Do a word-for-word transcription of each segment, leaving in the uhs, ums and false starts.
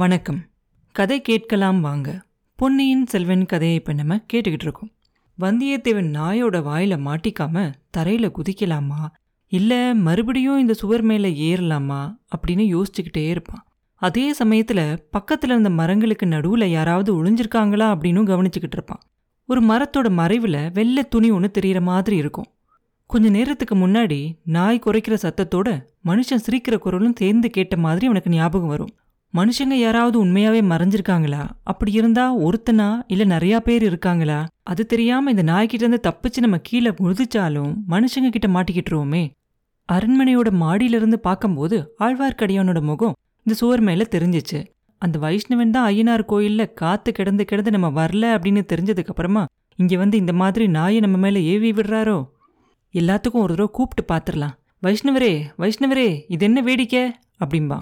வணக்கம். கதை கேட்கலாம் வாங்க. பொன்னியின் செல்வன் கதையை இப்போ நம்ம கேட்டுக்கிட்டு இருக்கோம். வந்தியத்தேவன் நாயோட வாயில் மாட்டிக்காம தரையில் குதிக்கலாமா, இல்லை மறுபடியும் இந்த சுவர் மேலே ஏறலாமா அப்படின்னு யோசிச்சுக்கிட்டே இருப்பான். அதே சமயத்தில் பக்கத்தில் இருந்த மரங்களுக்கு நடுவில் யாராவது ஒளிஞ்சிருக்காங்களா அப்படின்னு கவனிச்சுக்கிட்டு இருப்பான். ஒரு மரத்தோட மறைவில் வெள்ளை துணி ஒன்று தெரிகிற மாதிரி இருக்கும். கொஞ்ச நேரத்துக்கு முன்னாடி நாய் குறைக்கிற சத்தத்தோட மனுஷன் சிரிக்கிற குரலும் சேர்ந்து கேட்ட மாதிரி அவனுக்கு ஞாபகம் வரும். மனுஷங்க யாராவது உண்மையாகவே மறைஞ்சிருக்காங்களா? அப்படி இருந்தால் ஒருத்தனா இல்லை நிறையா பேர் இருக்காங்களா? அது தெரியாமல் இந்த நாய்கிட்டேருந்து தப்பிச்சு நம்ம கீழே முழுதிச்சாலும் மனுஷங்க கிட்ட மாட்டிக்கிட்டுருவோமே. அரண்மனையோட மாடியிலிருந்து பார்க்கும்போது ஆழ்வார்க்கடியானோட முகம் இந்த சுவர் மேலே தெரிஞ்சிச்சு. அந்த வைஷ்ணவன் தான் ஐயனார் கோயிலில் காற்று கிடந்து கிடந்து நம்ம வரல அப்படின்னு தெரிஞ்சதுக்கப்புறமா இங்கே வந்து இந்த மாதிரி நாயை நம்ம மேலே ஏவி விடுறாரோ. எல்லாத்துக்கும் ஒரு தடவை கூப்பிட்டு பார்த்துடலாம். வைஷ்ணவரே, வைஷ்ணவரே, இது என்ன வேடிக்கை அப்படிம்பா.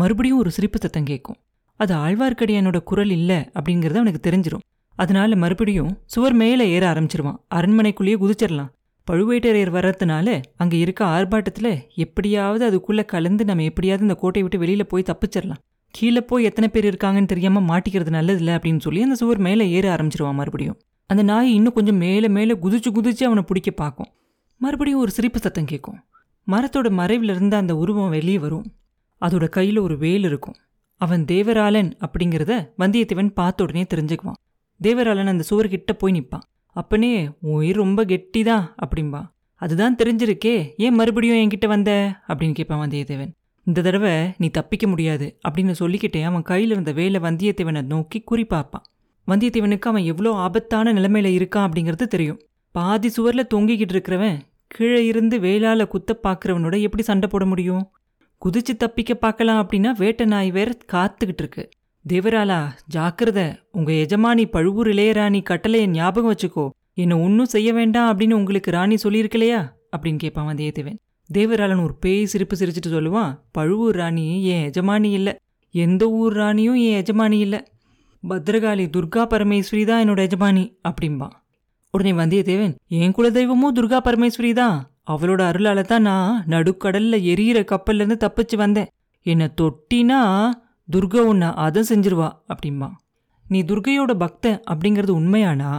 மறுபடியும் ஒரு சிரிப்பு சத்தம் கேட்கும். அது ஆழ்வார்க்கடியானோட குரல் இல்லை அப்படிங்கிறது அவனுக்கு தெரிஞ்சிடும். அதனால மறுபடியும் சுவர் மேலே ஏற ஆரம்பிச்சிருவான். அரண்மனைக்குள்ளேயே குதிச்சிடலாம். பழுவேட்டரையர் வர்றதுனால அங்கே இருக்க ஆர்ப்பாட்டத்தில் எப்படியாவது அதுக்குள்ளே கலந்து நம்ம எப்படியாவது இந்த கோட்டையை விட்டு வெளியில் போய் தப்பிச்சிடலாம். கீழே போய் எத்தனை பேர் இருக்காங்கன்னு தெரியாமல் மாட்டிக்கிறது நல்லதில்லை அப்படின்னு சொல்லி அந்த சுவர் மேலே ஏற ஆரம்பிச்சிருவான். மறுபடியும் அந்த நாய் இன்னும் கொஞ்சம் மேலே மேலே குதிச்சு குதிச்சு அவனை பிடிக்க பார்க்கும். மறுபடியும் ஒரு சிரிப்பு சத்தம் கேட்கும். மரத்தோட மறைவில் இருந்த அந்த உருவம் வெளியே வரும். அதோட கையில் ஒரு வேல் இருக்கும். அவன் தேவராளன் அப்படிங்கிறத வந்தியத்தேவன் பார்த்த உடனே தெரிஞ்சுக்குவான். தேவராளன் அந்த சுவர்கிட்ட போய் நிற்பான். அப்பனே, உயிர் ரொம்ப கெட்டிதான் அப்படிம்பா. அதுதான் தெரிஞ்சிருக்கே, ஏன் மறுபடியும் என்கிட்ட வந்த அப்படின்னு கேட்பான் வந்தியத்தேவன். இந்த தடவை நீ தப்பிக்க முடியாது அப்படின்னு சொல்லிக்கிட்டே அவன் கையில் இருந்த வேலை வந்தியத்தேவனை நோக்கி குறிப்பாப்பான். வந்தியத்தேவனுக்கு அவன் எவ்வளோ ஆபத்தான நிலைமையில இருக்கான் அப்படிங்கிறது தெரியும். பாதி சுவரில் தொங்கிக்கிட்டு இருக்கிறவன் கீழே இருந்து வேளால் குத்த பார்க்குறவனோட எப்படி சண்டை போட முடியும்? குதிச்சு தப்பிக்க பார்க்கலாம் அப்படின்னா வேட்டை நாய் வேற காத்துக்கிட்டு இருக்கு. தேவராளா, ஜாக்கிரத, உங்கள் எஜமானி பழுவூர் இளையராணி கட்டளையை ஞாபகம் வச்சுக்கோ, என்னை ஒன்றும் செய்ய வேண்டாம் அப்படின்னு உங்களுக்கு ராணி சொல்லியிருக்கலையா அப்படின்னு கேட்பான் வந்தியத்தேவன். தேவராளன் ஒரு பேய் சிரிப்பு சிரிச்சுட்டு சொல்லுவான், பழுவூர் ராணி என் எஜமானி இல்லை, எந்த ஊர் ராணியும் என் எஜமானி இல்லை, பத்ரகாளி துர்கா பரமேஸ்வரி தான் என்னோட எஜமானி அப்படிம்பா. உடனே வந்தியத்தேவன், என் குலதெய்வமும் துர்கா பரமேஸ்வரி தான், அவளோட அருளால தான் நான் நடுக்கடல்ல எரியிற கப்பல்லேருந்து தப்பிச்சு வந்தேன், என்னை தொட்டினா துர்கா உன்னை அதை செஞ்சிருவா அப்படிம்பா. நீ துர்கையோட பக்த அப்படிங்கிறது உண்மையானா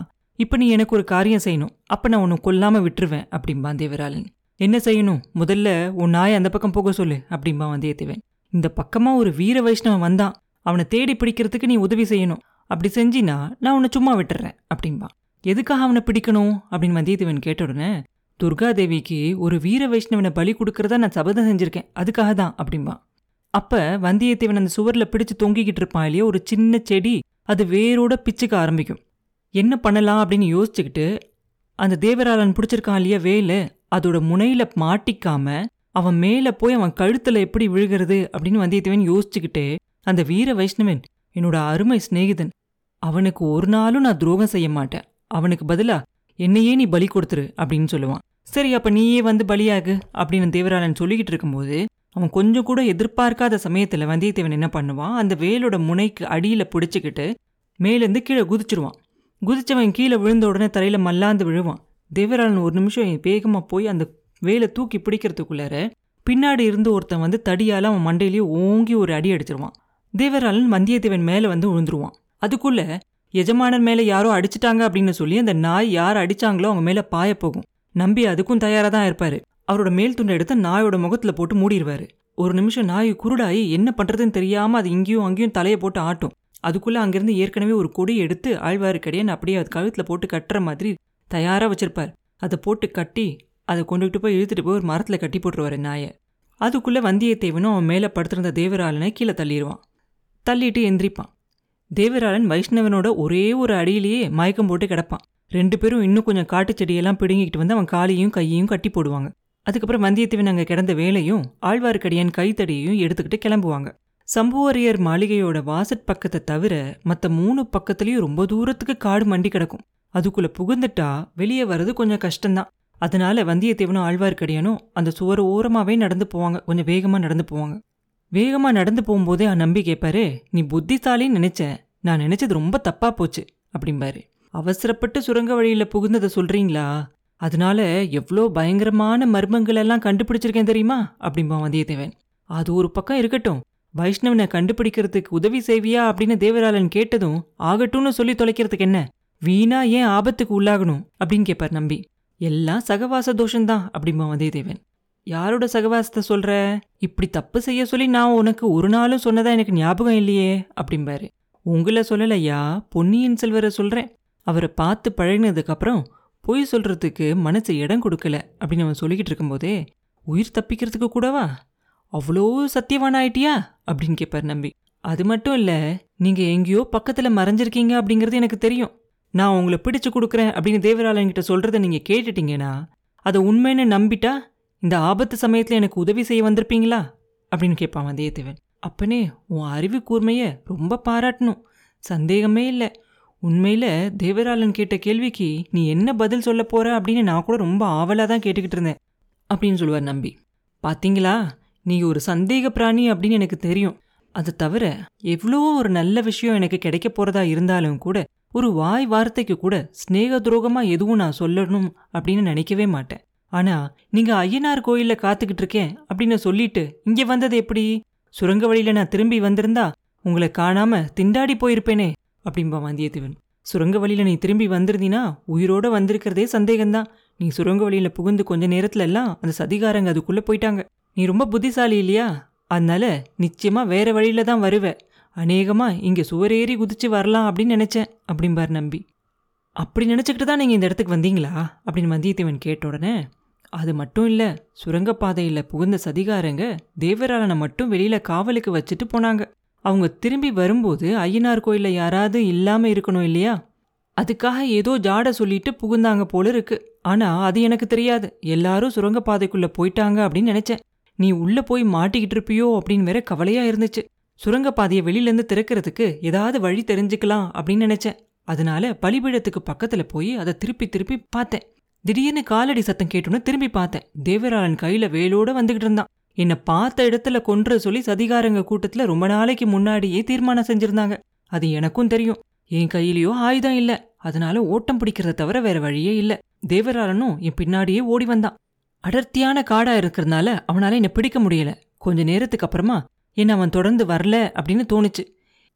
இப்போ நீ எனக்கு ஒரு காரியம் செய்யணும், அப்போ நான் உன்னை கொல்லாமல் விட்டுருவேன் அப்படிம்பா தேவராளன். என்ன செய்யணும்? முதல்ல உன் நாயை அந்த பக்கம் போக சொல்லு அப்படிம்பா வந்தியத்தேவன். இந்த பக்கமாக ஒரு வீர வைஷ்ணவன் வந்தான், அவனை தேடி பிடிக்கிறதுக்கு நீ உதவி செய்யணும், அப்படி செஞ்சினா நான் உன்னை சும்மா விட்டுறேன் அப்படிம்பா. எதுக்காக அவனை பிடிக்கணும் அப்படின்னு வந்தியத்தேவன் கேட்ட உடனே, துர்காதேவிக்கு ஒரு வீர வைஷ்ணவனை பலி கொடுக்கறதா நான் சபதம் செஞ்சுருக்கேன், அதுக்காக தான் அப்படிம்பா. அப்போ வந்தியத்தேவன் அந்த சுவரில் பிடிச்சு தொங்கிக்கிட்டு இருப்பான் இல்லையா ஒரு சின்ன செடி, அது வேரோட பிச்சுக்க ஆரம்பிக்கும். என்ன பண்ணலாம் அப்படின்னு யோசிச்சுக்கிட்டு அந்த தேவராளன் பிடிச்சிருக்கான் இல்லையா வேலு, அதோட முனையில் மாட்டிக்காம அவன் மேலே போய் அவன் கழுத்தில் எப்படி விழுகிறது அப்படின்னு வந்தியத்தேவன் யோசிச்சுக்கிட்டே, அந்த வீர வைஷ்ணவன் என்னோட அருமை சிநேகிதன், அவனுக்கு ஒரு நாளும் நான் துரோகம் செய்ய மாட்டேன், அவனுக்கு பதிலா என்னையே நீ பலி கொடுத்துரு அப்படின்னு சொல்லுவான். சரி, அப்போ நீயே வந்து பலியாகு அப்படின்னு தேவராளன் சொல்லிக்கிட்டு இருக்கும்போது அவன் கொஞ்சம் கூட எதிர்பார்க்காத சமயத்தில் வந்தியத்தேவன் என்ன பண்ணுவான், அந்த வேலோட முனைக்கு அடியில் பிடிச்சிக்கிட்டு மேலேருந்து கீழே குதிச்சிருவான். குதிச்சவன் கீழே விழுந்த உடனே தரையில் மல்லாந்து விழுவான். தேவராளன் ஒரு நிமிஷம் வேகமாக போய் அந்த வேலை தூக்கி பிடிக்கிறதுக்குள்ளார பின்னாடி இருந்து ஒருத்தன் வந்து தடியால் அவன் மண்டையிலேயே ஓங்கி ஒரு அடி அடிச்சிருவான். தேவராளன் வந்தியத்தேவன் மேலே வந்து விழுந்துருவான். அதுக்குள்ளே எஜமானர் மேலே யாரோ அடிச்சிட்டாங்க அப்படின்னு சொல்லி அந்த நாய் யார் அடித்தாங்களோ அவங்க மேலே பாய போகும். நம்பி அதுக்கும் தயாராக தான் இருப்பார். அவரோட மேல் துண்டை எடுத்து நாயோட முகத்தில் போட்டு மூடிடுவார். ஒரு நிமிஷம் நாய் குருடாயி என்ன பண்ணுறதுன்னு தெரியாமல் அது இங்கேயும் அங்கேயும் தலையை போட்டு ஆட்டும். அதுக்குள்ளே அங்கேருந்து ஏற்கனவே ஒரு கொடி எடுத்து ஆழ்வார்க்கடியான் அப்படியே அது கழுத்தில் போட்டு கட்டுற மாதிரி தயாராக வச்சுருப்பார். அதை போட்டு கட்டி அதை கொண்டுகிட்டு போய் இழுத்துட்டு போய் ஒரு மரத்தில் கட்டி போட்டுருவார் நாயை. அதுக்குள்ளே வந்தியத்தேவனும் அவன் மேலே படுத்திருந்த தேவராளனை கீழே தள்ளிடுவான். தள்ளிட்டு எந்திரிப்பான். தேவராளன் வைஷ்ணவனோட ஒரே ஒரு அடியிலேயே மயக்கம் போட்டு கிடப்பான். ரெண்டு பேரும் இன்னும் கொஞ்சம் காட்டு செடியெல்லாம் பிடுங்கிட்டு வந்து அவன் காலையும் கையையும் கட்டி போடுவாங்க. அதுக்கப்புறம் வந்தியத்தேவன் அங்கே கிடந்த வேலையும் ஆழ்வார்க்கடியான் கைத்தடியையும் எடுத்துக்கிட்டு கிளம்புவாங்க. சம்புவரையர் மாளிகையோட வாசற் பக்கத்தை தவிர மற்ற மூணு பக்கத்துலேயும் ரொம்ப தூரத்துக்கு காடு மண்டி கிடக்கும். அதுக்குள்ளே புகுந்துட்டா வெளியே வர்றது கொஞ்சம் கஷ்டம்தான். அதனால வந்தியத்தேவனும் ஆழ்வார்க்கடியானும் அந்த சுவர் ஓரமாகவே நடந்து போவாங்க. கொஞ்சம் வேகமாக நடந்து போவாங்க. வேகமாக நடந்து போகும்போதே அவன் நம்பி கேட்பாரு, நீ புத்திசாலின்னு நினச்சேன், நான் நினச்சது ரொம்ப தப்பாக போச்சு அப்படிம்பாரு. அவசரப்பட்டு சுரங்க வழியில் புகுந்ததை சொல்கிறீங்களா, அதனால எவ்வளோ பயங்கரமான மர்மங்களெல்லாம் கண்டுபிடிச்சிருக்கேன் தெரியுமா அப்படிம்பா வந்தியத்தேவன். அது ஒரு பக்கம் இருக்கட்டும், வைஷ்ணவனை கண்டுபிடிக்கிறதுக்கு உதவி செய்வியா அப்படின்னு தேவராளன் கேட்டதும், ஆகட்டும்னு சொல்லி தொலைக்கிறதுக்கு என்ன, வீணா ஏன் ஆபத்துக்கு உள்ளாகணும் அப்படின்னு கேட்பார் நம்பி. எல்லாம் சகவாச தோஷம்தான் அப்படிமா வந்தியத்தேவன். யாரோட சகவாசத்தை சொல்ற? இப்படி தப்பு செய்ய சொல்லி நான் உனக்கு ஒரு நாளும் சொன்னதா எனக்கு ஞாபகம் இல்லையே அப்படிம்பாரு. உங்களை சொல்லலையா, பொன்னியின் செல்வரை சொல்கிறேன். அவரை பார்த்து பழகினதுக்கப்புறம் பொய் சொல்கிறதுக்கு மனசு இடம் கொடுக்கல அப்படின்னு அவன் சொல்லிக்கிட்டு இருக்கும்போதே உயிர் தப்பிக்கிறதுக்கு கூடவா அவ்வளோ சத்தியவான ஆயிட்டியா அப்படின்னு கேட்பார் நம்பி. அது மட்டும் இல்லை, நீங்கள் எங்கேயோ பக்கத்தில் மறைஞ்சிருக்கீங்க அப்படிங்கிறது எனக்கு தெரியும். நான் உங்களை பிடிச்சு கொடுக்குறேன் அப்படின்னு தேவராளன்கிட்ட சொல்கிறத நீங்கள் கேட்டுட்டீங்கன்னா, அதை உண்மைன்னு நம்பிட்டா இந்த ஆபத்து சமயத்தில் எனக்கு உதவி செய்ய வந்திருப்பீங்களா அப்படின்னு கேட்பான் வந்தியத்தேவன். அப்பனே, உன் அறிவு கூர்மையை ரொம்ப பாராட்டணும், சந்தேகமே இல்லை. உண்மையில் தேவராளன் கேட்ட கேள்விக்கு நீ என்ன பதில் சொல்ல போகிற அப்படின்னு நான் கூட ரொம்ப ஆவலாக தான் கேட்டுக்கிட்டு இருந்தேன் அப்படின்னு சொல்லுவார் நம்பி. பார்த்தீங்களா, நீ ஒரு சந்தேக பிராணி அப்படின்னு எனக்கு தெரியும். அது தவிர எவ்வளோ ஒரு நல்ல விஷயம் எனக்கு கிடைக்க போகிறதா இருந்தாலும் கூட, ஒரு வாய் வார்த்தைக்கு கூட ஸ்நேக துரோகமாக எதுவும் நான் சொல்லணும் அப்படின்னு நினைக்கவே மாட்டேன். ஆனால் நீங்கள் ஐயனார் கோயிலில் காத்துக்கிட்டு இருக்கேன் அப்படின்னு சொல்லிட்டு இங்கே வந்தது எப்படி? சுரங்க வழியில் நான் திரும்பி வந்திருந்தா உங்களை காணாமல் திண்டாடி போயிருப்பேனே அப்படின்பா வந்தியத்தேவன். சுரங்க வழியில் நீ திரும்பி வந்திருந்தீன்னா உயிரோடு வந்திருக்கிறதே சந்தேகம்தான். நீ சுரங்க வழியில் புகுந்து கொஞ்ச நேரத்துல எல்லாம் அந்த சதிகாரங்க அதுக்குள்ளே போயிட்டாங்க. நீ ரொம்ப புத்திசாலி இல்லையா, அதனால நிச்சயமாக வேறு வழியில் தான் வருவே. அநேகமாக இங்கே சுவரேறி குதிச்சு வரலாம் அப்படின்னு நினச்சேன் அப்படின்பார் நம்பி. அப்படி நினச்சிக்கிட்டு தான் நீங்கள் இந்த இடத்துக்கு வந்தீங்களா அப்படின்னு வந்தியத்தேவன் கேட்ட உடனே, அது மட்டும் இல்லை, சுரங்கப்பாதையில் புகுந்த சதிகாரங்க தேவராளனை மட்டும் வெளியில் காவலுக்கு வச்சுட்டு போனாங்க. அவங்க திரும்பி வரும்போது ஐயனார் கோயிலில் யாராவது இல்லாமல் இருக்கணும் இல்லையா, அதுக்காக ஏதோ ஜாட சொல்லிட்டு புகுந்தாங்க போல இருக்கு. ஆனால் அது எனக்கு தெரியாது, எல்லாரும் சுரங்கப்பாதைக்குள்ளே போயிட்டாங்க அப்படின்னு நினச்சேன். நீ உள்ளே போய் மாட்டிக்கிட்டு இருப்பியோ அப்படின்னு வேற கவலையாக இருந்துச்சு. சுரங்கப்பாதையை வெளியிலேருந்து திறக்கிறதுக்கு ஏதாவது வழி தெரிஞ்சுக்கலாம் அப்படின்னு நினச்சேன். அதனால பலிபீடத்துக்கு பக்கத்தில் போய் அதை திருப்பி திருப்பி பார்த்தேன். திடீர்னு காலடி சத்தம் கேட்டோன்னு திரும்பி பார்த்தேன். தேவராளன் கையில் வேலோட வந்துகிட்டு இருந்தான். என்னை பார்த்த இடத்துல கொன்ற சொல்லி சதிகாரங்க கூட்டத்தில் ரொம்ப நாளைக்கு முன்னாடியே தீர்மானம் செஞ்சுருந்தாங்க. அது எனக்கும் தெரியும். என் கையிலையோ ஆயுதம் இல்லை, அதனால ஓட்டம் பிடிக்கிறத தவிர வேற வழியே இல்லை. தேவராளனும் என் பின்னாடியே ஓடி வந்தான். அடர்த்தியான காடாக இருக்கிறதுனால அவனால் என்னை பிடிக்க முடியலை. கொஞ்ச நேரத்துக்கு அப்புறமா என்னை அவன் தொடர்ந்து வரல அப்படின்னு தோணுச்சு.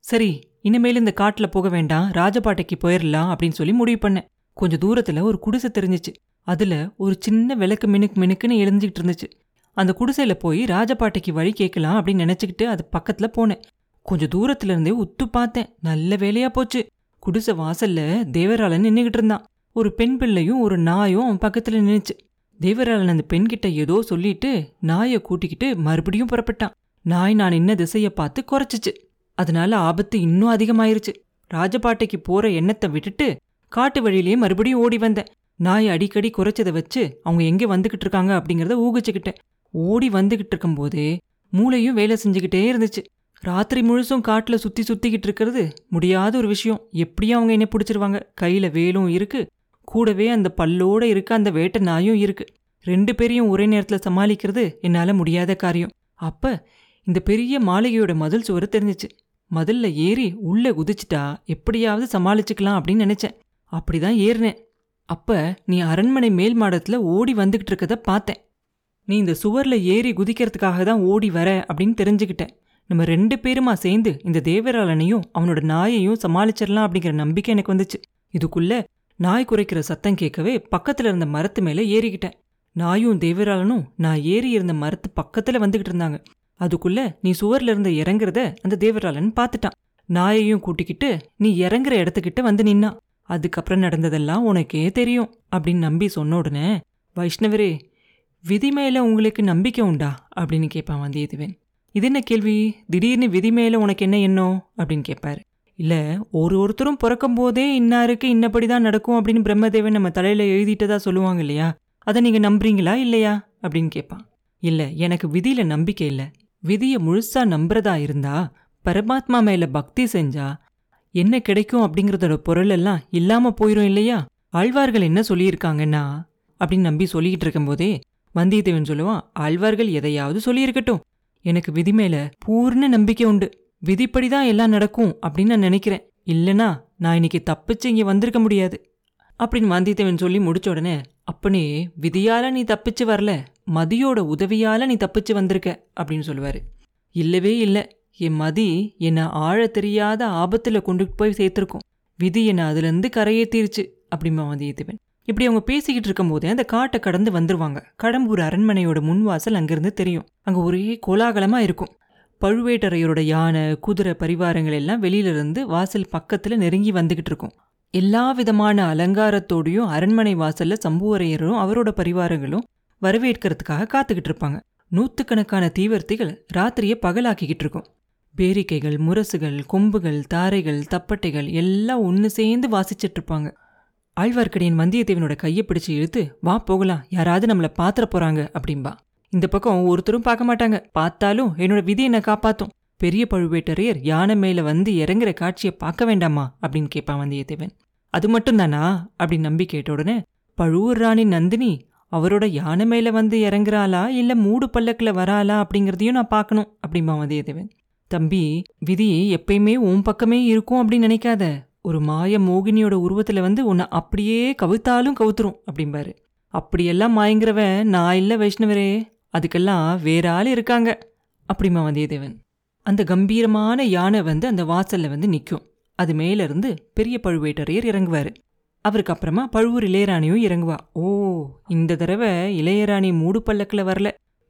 சரி, இனிமேல் இந்த காட்டில் போக வேண்டாம், ராஜபாட்டைக்கு போயிடலாம் அப்படின்னு சொல்லி முடிவு பண்ணேன். கொஞ்சம் தூரத்தில் ஒரு குடிசை தெரிஞ்சிச்சு. அதில் ஒரு சின்ன விளக்கு மினுக்கு மினுக்குன்னு எழுந்துக்கிட்டு இருந்துச்சு. அந்த குடிசையில் போய் ராஜபாட்டைக்கு வழி கேட்கலாம் அப்படின்னு நினச்சிக்கிட்டு அது பக்கத்தில் போனேன். கொஞ்சம் தூரத்துலேருந்தே உத்து பார்த்தேன். நல்ல வேலையாக போச்சு. குடிசை வாசலில் தேவராளன் நின்றுக்கிட்டு இருந்தான். ஒரு பெண் பிள்ளையும் ஒரு நாயும் அவன் பக்கத்தில் நின்றுச்சு. தேவராளன் அந்த பெண்கிட்ட ஏதோ சொல்லிட்டு நாயை கூட்டிக்கிட்டு மறுபடியும் புறப்பட்டான். நாய் நான் நின்ன திசையை பார்த்து குறைச்சிச்சு. அதனால ஆபத்து இன்னும் அதிகமாயிருச்சு. ராஜபாட்டைக்கு போகிற எண்ணத்தை விட்டுட்டு காட்டு வழியிலேயே மறுபடியும் ஓடி வந்தேன். நாய் அடிக்கடி குறைச்சதை வச்சு அவங்க எங்கே வந்துக்கிட்டு இருக்காங்க அப்படிங்கிறத ஊகிச்சுக்கிட்டேன். ஓடி வந்துக்கிட்டு இருக்கும்போதே மூளையும் வேலை செஞ்சுக்கிட்டே இருந்துச்சு. ராத்திரி முழுசும் காட்டில் சுற்றி சுற்றிக்கிட்டு இருக்கிறது முடியாத ஒரு விஷயம். எப்படியும் அவங்க என்ன பிடிச்சிருவாங்க. கையில் வேலும் இருக்குது, கூடவே அந்த பல்லோடு இருக்க அந்த வேட்டை நாயும் இருக்குது. ரெண்டு பேரையும் ஒரே நேரத்தில் சமாளிக்கிறது என்னால் முடியாத காரியம். அப்போ இந்த பெரிய மாளிகையோட மதில் சுவர் தெரிஞ்சிச்சு. மதில்ல ஏறி உள்ளே குதிச்சிட்டா எப்படியாவது சமாளிச்சுக்கலாம் அப்படின்னு நினச்சேன். அப்படிதான் ஏறினேன். அப்போ நீ அரண்மனை மேல் மாடத்தில் ஓடி வந்துக்கிட்டு இருக்கதை பார்த்தேன். நீ இந்த சுவரில் ஏறி குதிக்கிறதுக்காக தான் ஓடி வர அப்படின்னு தெரிஞ்சுக்கிட்டேன். நம்ம ரெண்டு பேருமா சேர்ந்து இந்த தேவராளனையும் அவனோட நாயையும் சமாளிச்சிடலாம் அப்படிங்கிற நம்பிக்கை எனக்கு வந்துச்சு. இதுக்குள்ளே நாய் குறைக்கிற சத்தம் கேட்கவே பக்கத்தில் இருந்த மரத்து மேலே ஏறிக்கிட்டேன். நாயும் தேவராளனும் நான் ஏறி இருந்த மரத்து பக்கத்தில் வந்துக்கிட்டு இருந்தாங்க. அதுக்குள்ளே நீ சுவரில் இருந்து இறங்குறத அந்த தேவராளன் பார்த்துட்டான். நாயையும் கூட்டிக்கிட்டு நீ இறங்குற இடத்துக்கிட்ட வந்து நின்னான். அதுக்கப்புறம் நடந்ததெல்லாம் உனக்கே தெரியும் அப்படின்னு நம்பி சொன்ன உடனே, வைஷ்ணவரே, விதி மேலே உங்களுக்கு நம்பிக்கை உண்டா அப்படின்னு கேட்பான் வந்தியத்தேவன். இது என்ன கேள்வி, திடீர்னு விதி மேலே உனக்கு என்ன எண்ணம் அப்படின்னு கேட்பாரு. இல்லை, ஒரு ஒருத்தரும் பிறக்கும் போதே இன்னாருக்கு இன்னபடி தான் நடக்கும் அப்படின்னு பிரம்மதேவன் நம்ம தலையில் எழுதிட்டதா சொல்லுவாங்க இல்லையா, அதை நீங்கள் நம்புறீங்களா இல்லையா அப்படின்னு கேட்பான். இல்லை, எனக்கு விதியில் நம்பிக்கை இல்லை. விதியை முழுசாக நம்புறதா இருந்தா, பரமாத்மா மேலே பக்தி செஞ்சா என்ன கிடைக்கும் அப்படிங்கிறதோட பொருள் எல்லாம் இல்லாமல் போயிடும் இல்லையா. ஆழ்வார்கள் என்ன சொல்லியிருக்காங்கன்னா அப்படின்னு நம்பி சொல்லிக்கிட்டு இருக்கும்போதே வந்தியத்தேவன் சொல்லுவான், ஆழ்வார்கள் எதையாவது சொல்லியிருக்கட்டும், எனக்கு விதி மேலே பூர்ண நம்பிக்கை உண்டு. விதிப்படி தான் எல்லாம் நடக்கும் அப்படின்னு நான் நினைக்கிறேன். இல்லைனா நான் இன்னைக்கு தப்பிச்சு இங்கே வந்திருக்க முடியாது அப்படின்னு வந்தியத்தேவன் சொல்லி முடிச்ச உடனே, அப்பனே, விதியால் நீ தப்பிச்சு வரல, மதியோட உதவியால் நீ தப்பிச்சு வந்திருக்க அப்படின்னு சொல்லுவார். இல்லவே இல்லை, என் மதி என்னை ஆழ தெரியாத ஆபத்தில் கொண்டுட்டு போய் சேர்த்துருக்கோம். விதி என்னை அதுலேருந்து கரையேற்றிருச்சு அப்படிமா வந்தியத்தேவன். இப்படி அவங்க பேசிக்கிட்டு இருக்கும் போதே அந்த காட்டை கடந்து வந்துடுவாங்க. கடம்பூர் அரண்மனையோட முன்வாசல் அங்கேருந்து தெரியும். அங்கே ஒரே கோலாகலமாக இருக்கும். பழுவேட்டரையரோட யானை, குதிரை பரிவாரங்கள் எல்லாம் வெளியிலிருந்து வாசல் பக்கத்தில் நெருங்கி வந்துக்கிட்டு இருக்கும். எல்லா விதமான அலங்காரத்தோடையும் அரண்மனை வாசலில் சம்புவரையரும் அவரோட பரிவாரங்களும் வரவேற்கிறதுக்காக காத்துக்கிட்டு இருப்பாங்க. நூற்றுக்கணக்கான தீவர்த்திகள் ராத்திரியை பகலாக்கிக்கிட்டு இருக்கும். பேரிக்கைகள், முரசுகள், கொம்புகள், தாரைகள், தப்பட்டைகள் எல்லாம் ஒன்று சேர்ந்து வாசிச்சிட்ருப்பாங்க. ஆழ்வார்க்கடியான் வந்தியத்தேவனோட கையை பிடிச்சி இழுத்து, வா போகலாம், யாராவது நம்மளை பார்த்துட போகிறாங்க அப்படின்பா. இந்த பக்கம் ஒருத்தரும் பார்க்க மாட்டாங்க, பார்த்தாலும் என்னோட விதி என்னை காப்பாற்றும். பெரிய பழுவேட்டரையர் யானை மேலே வந்து இறங்குற காட்சியை பார்க்க வேண்டாமா அப்படின்னு கேட்பான் வந்தியத்தேவன். அது மட்டும்தானா அப்படின்னு நம்பி கேட்ட உடனே, பழுவூர் ராணி நந்தினி அவரோட யானை மேலே வந்து இறங்குறாளா இல்லை மூடு பல்லக்கில் வராளா அப்படிங்கிறதையும் நான் பார்க்கணும் அப்படிம்பா வந்தியத்தேவன். தம்பி, விதி எப்பயுமே உன் பக்கமே இருக்கும் அப்படின்னு நினைக்காத. ஒரு மாய மோகினியோட உருவத்தில் வந்து உன்னை அப்படியே கவுத்தாலும் கவுத்துரும் அப்படிம்பாரு. அப்படியெல்லாம் மாயங்கிறவன் நான் இல்லை வைஷ்ணவரே, அதுக்கெல்லாம் வேற ஆள் இருக்காங்க அப்படிமா வந்தியத்தேவன். அந்த கம்பீரமான யானை வந்து அந்த வாசலில் வந்து நிற்கும். அது மேலேருந்து பெரிய பழுவேட்டரையர் இறங்குவார். அவருக்கு அப்புறமா பழுவூர் இளையராணியும் இறங்குவா. ஓ, இந்த தடவை இளையராணி மூடு பல்லக்கில் வரல,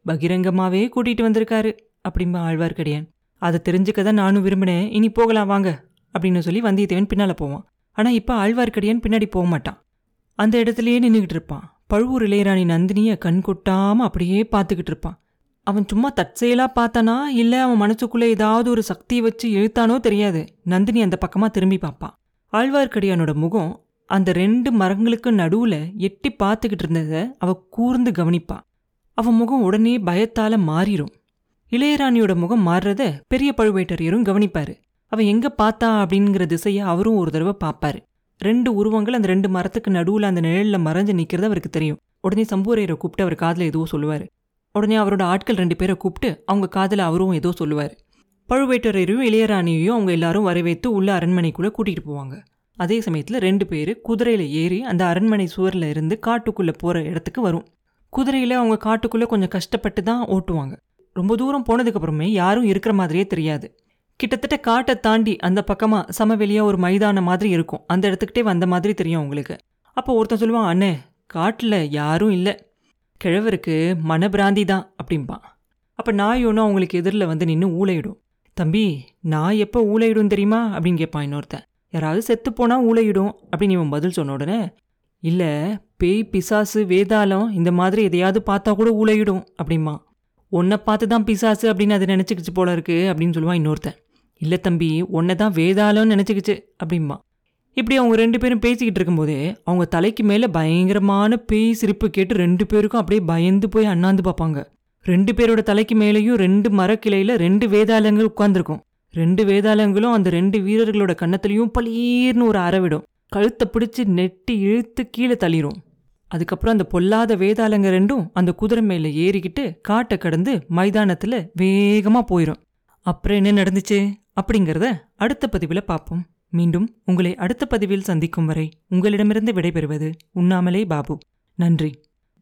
பகிரங்கமாகவே கூட்டிகிட்டு வந்திருக்காரு அப்படிம்பா ஆழ்வார்க்கடியான். அதை தெரிஞ்சுக்க தான் நானும் விரும்பினேன். இனி போகலாம் வாங்க அப்படின்னு சொல்லி வந்தியத்தேவன் பின்னால் போவான். ஆனால் இப்போ ஆழ்வார்க்கடியான் பின்னாடி போக மாட்டான். அந்த இடத்துலையே நின்றுக்கிட்டு இருப்பான். பழுவூர் இளையராணி நந்தினியை கண் கொட்டாமல் அப்படியே பார்த்துக்கிட்டு இருப்பான். அவன் சும்மா தற்செயலாக பார்த்தானா இல்லை அவன் மனசுக்குள்ளே ஏதாவது ஒரு சக்தியை வச்சு இழுத்தானோ தெரியாது. நந்தினி அந்த பக்கமாக திரும்பி பார்ப்பான். ஆழ்வார்க்கடியானோட முகம் அந்த ரெண்டு மரங்களுக்கு நடுவில் எட்டி பார்த்துக்கிட்டு இருந்ததை அவள் கூர்ந்து கவனிப்பாள். அவன் முகம் உடனே பயத்தால் மாறிடும். இளையராணியோட முகம் மாறுறத பெரிய பழுவேட்டரையரும் கவனிப்பார். அவன் எங்கே பார்த்தா அப்படிங்கிற திசையை அவரும் ஒரு தடவை பார்ப்பார். ரெண்டு உருவங்கள் அந்த ரெண்டு மரத்துக்கு நடுவில் அந்த நிழலில் மறைஞ்சு நிற்கிறது அவருக்கு தெரியும். உடனே சம்புவரையரை கூப்பிட்டு அவர் காதில் ஏதோ சொல்லுவார். உடனே அவரோட ஆட்கள் ரெண்டு பேரை கூப்பிட்டு அவங்க காதில் அவரும் ஏதோ சொல்லுவார். பழுவேட்டரையரையும் இளையராணியையும் அவங்க எல்லாரும் வரவேற்று உள்ள அரண்மனைக்குள்ளே கூட்டிகிட்டு போவாங்க. அதே சமயத்தில் ரெண்டு பேர் குதிரையில் ஏறி அந்த அரண்மனை சுவரில் இருந்து காட்டுக்குள்ளே போகிற இடத்துக்கு வரும். குதிரையில் அவங்க காட்டுக்குள்ளே கொஞ்சம் கஷ்டப்பட்டு தான் ஓட்டுவாங்க. ரொம்ப தூரம் போனதுக்கப்புறமே யாரும் இருக்கிற மாதிரியே தெரியாது. கிட்டத்தட்ட காட்டை தாண்டி அந்த பக்கமாக சமவெளியாக ஒரு மைதான மாதிரி இருக்கும். அந்த இடத்துக்கிட்டே வந்த மாதிரி தெரியும் அவங்களுக்கு. அப்போ ஒருத்தன் சொல்லுவான், அண்ணே காட்டில் யாரும் இல்லை, கிழவருக்கு மனபிராந்தி தான் அப்படிம்பான். அப்போ நாய் ஒன்று அவங்களுக்கு எதிரில் வந்து நின்று ஊழையிடும். தம்பி, நாய் எப்போ ஊழையிடும் தெரியுமா அப்படின்னு கேட்பான் இன்னொருத்தன். யாராவது செத்துப்போனால் ஊழையிடும் அப்படின்னு இவன் பதில் சொன்ன உடனே, இல்லை பேய், பிசாசு, வேதாளம் இந்த மாதிரி எதையாவது பார்த்தா கூட ஊழையிடும் அப்படிமா. உன்னை பார்த்து தான் பிசாசு அப்படின்னு அது நினச்சிக்கிச்சு போல இருக்கு அப்படின்னு சொல்லுவான் இன்னொருத்தன். இல்லை தம்பி, உன்னை தான் வேதாளம்னு நினச்சிக்கிச்சு அப்படிமா. இப்படி அவங்க ரெண்டு பேரும் பேசிக்கிட்டு இருக்கும்போதே அவங்க தலைக்கு மேலே பயங்கரமான பேய் சிரிப்பு கேட்டு ரெண்டு பேருக்கும் அப்படியே பயந்து போய் அண்ணாந்து பார்ப்பாங்க. ரெண்டு பேரோட தலைக்கு மேலேயும் ரெண்டு மரக்கிளையில் ரெண்டு வேதாளங்கள் உட்கார்ந்துருக்கும். ரெண்டு வேதாளங்களும் அந்த ரெண்டு வீரர்களோட கன்னத்துலேயும் பளீர்னு ஒரு அறவிடும். கழுத்தை பிடிச்சி நெட்டி இழுத்து கீழே தள்ளிடும். அதுக்கப்புறம் அந்த பொல்லாத வேதாளங்க ரெண்டும் அந்த குதிரை மேலே ஏறிக்கிட்டு காட்டை கடந்து மைதானத்தில் வேகமாக போயிடும். அப்புறம் என்ன நடந்துச்சு அப்படிங்கிறத அடுத்த பதிவில் பார்ப்போம். மீண்டும் உங்களை அடுத்த பதிவில் சந்திக்கும் வரை உங்களிடமிருந்து விடைபெறுவது உண்ணாமலே பாபு. நன்றி.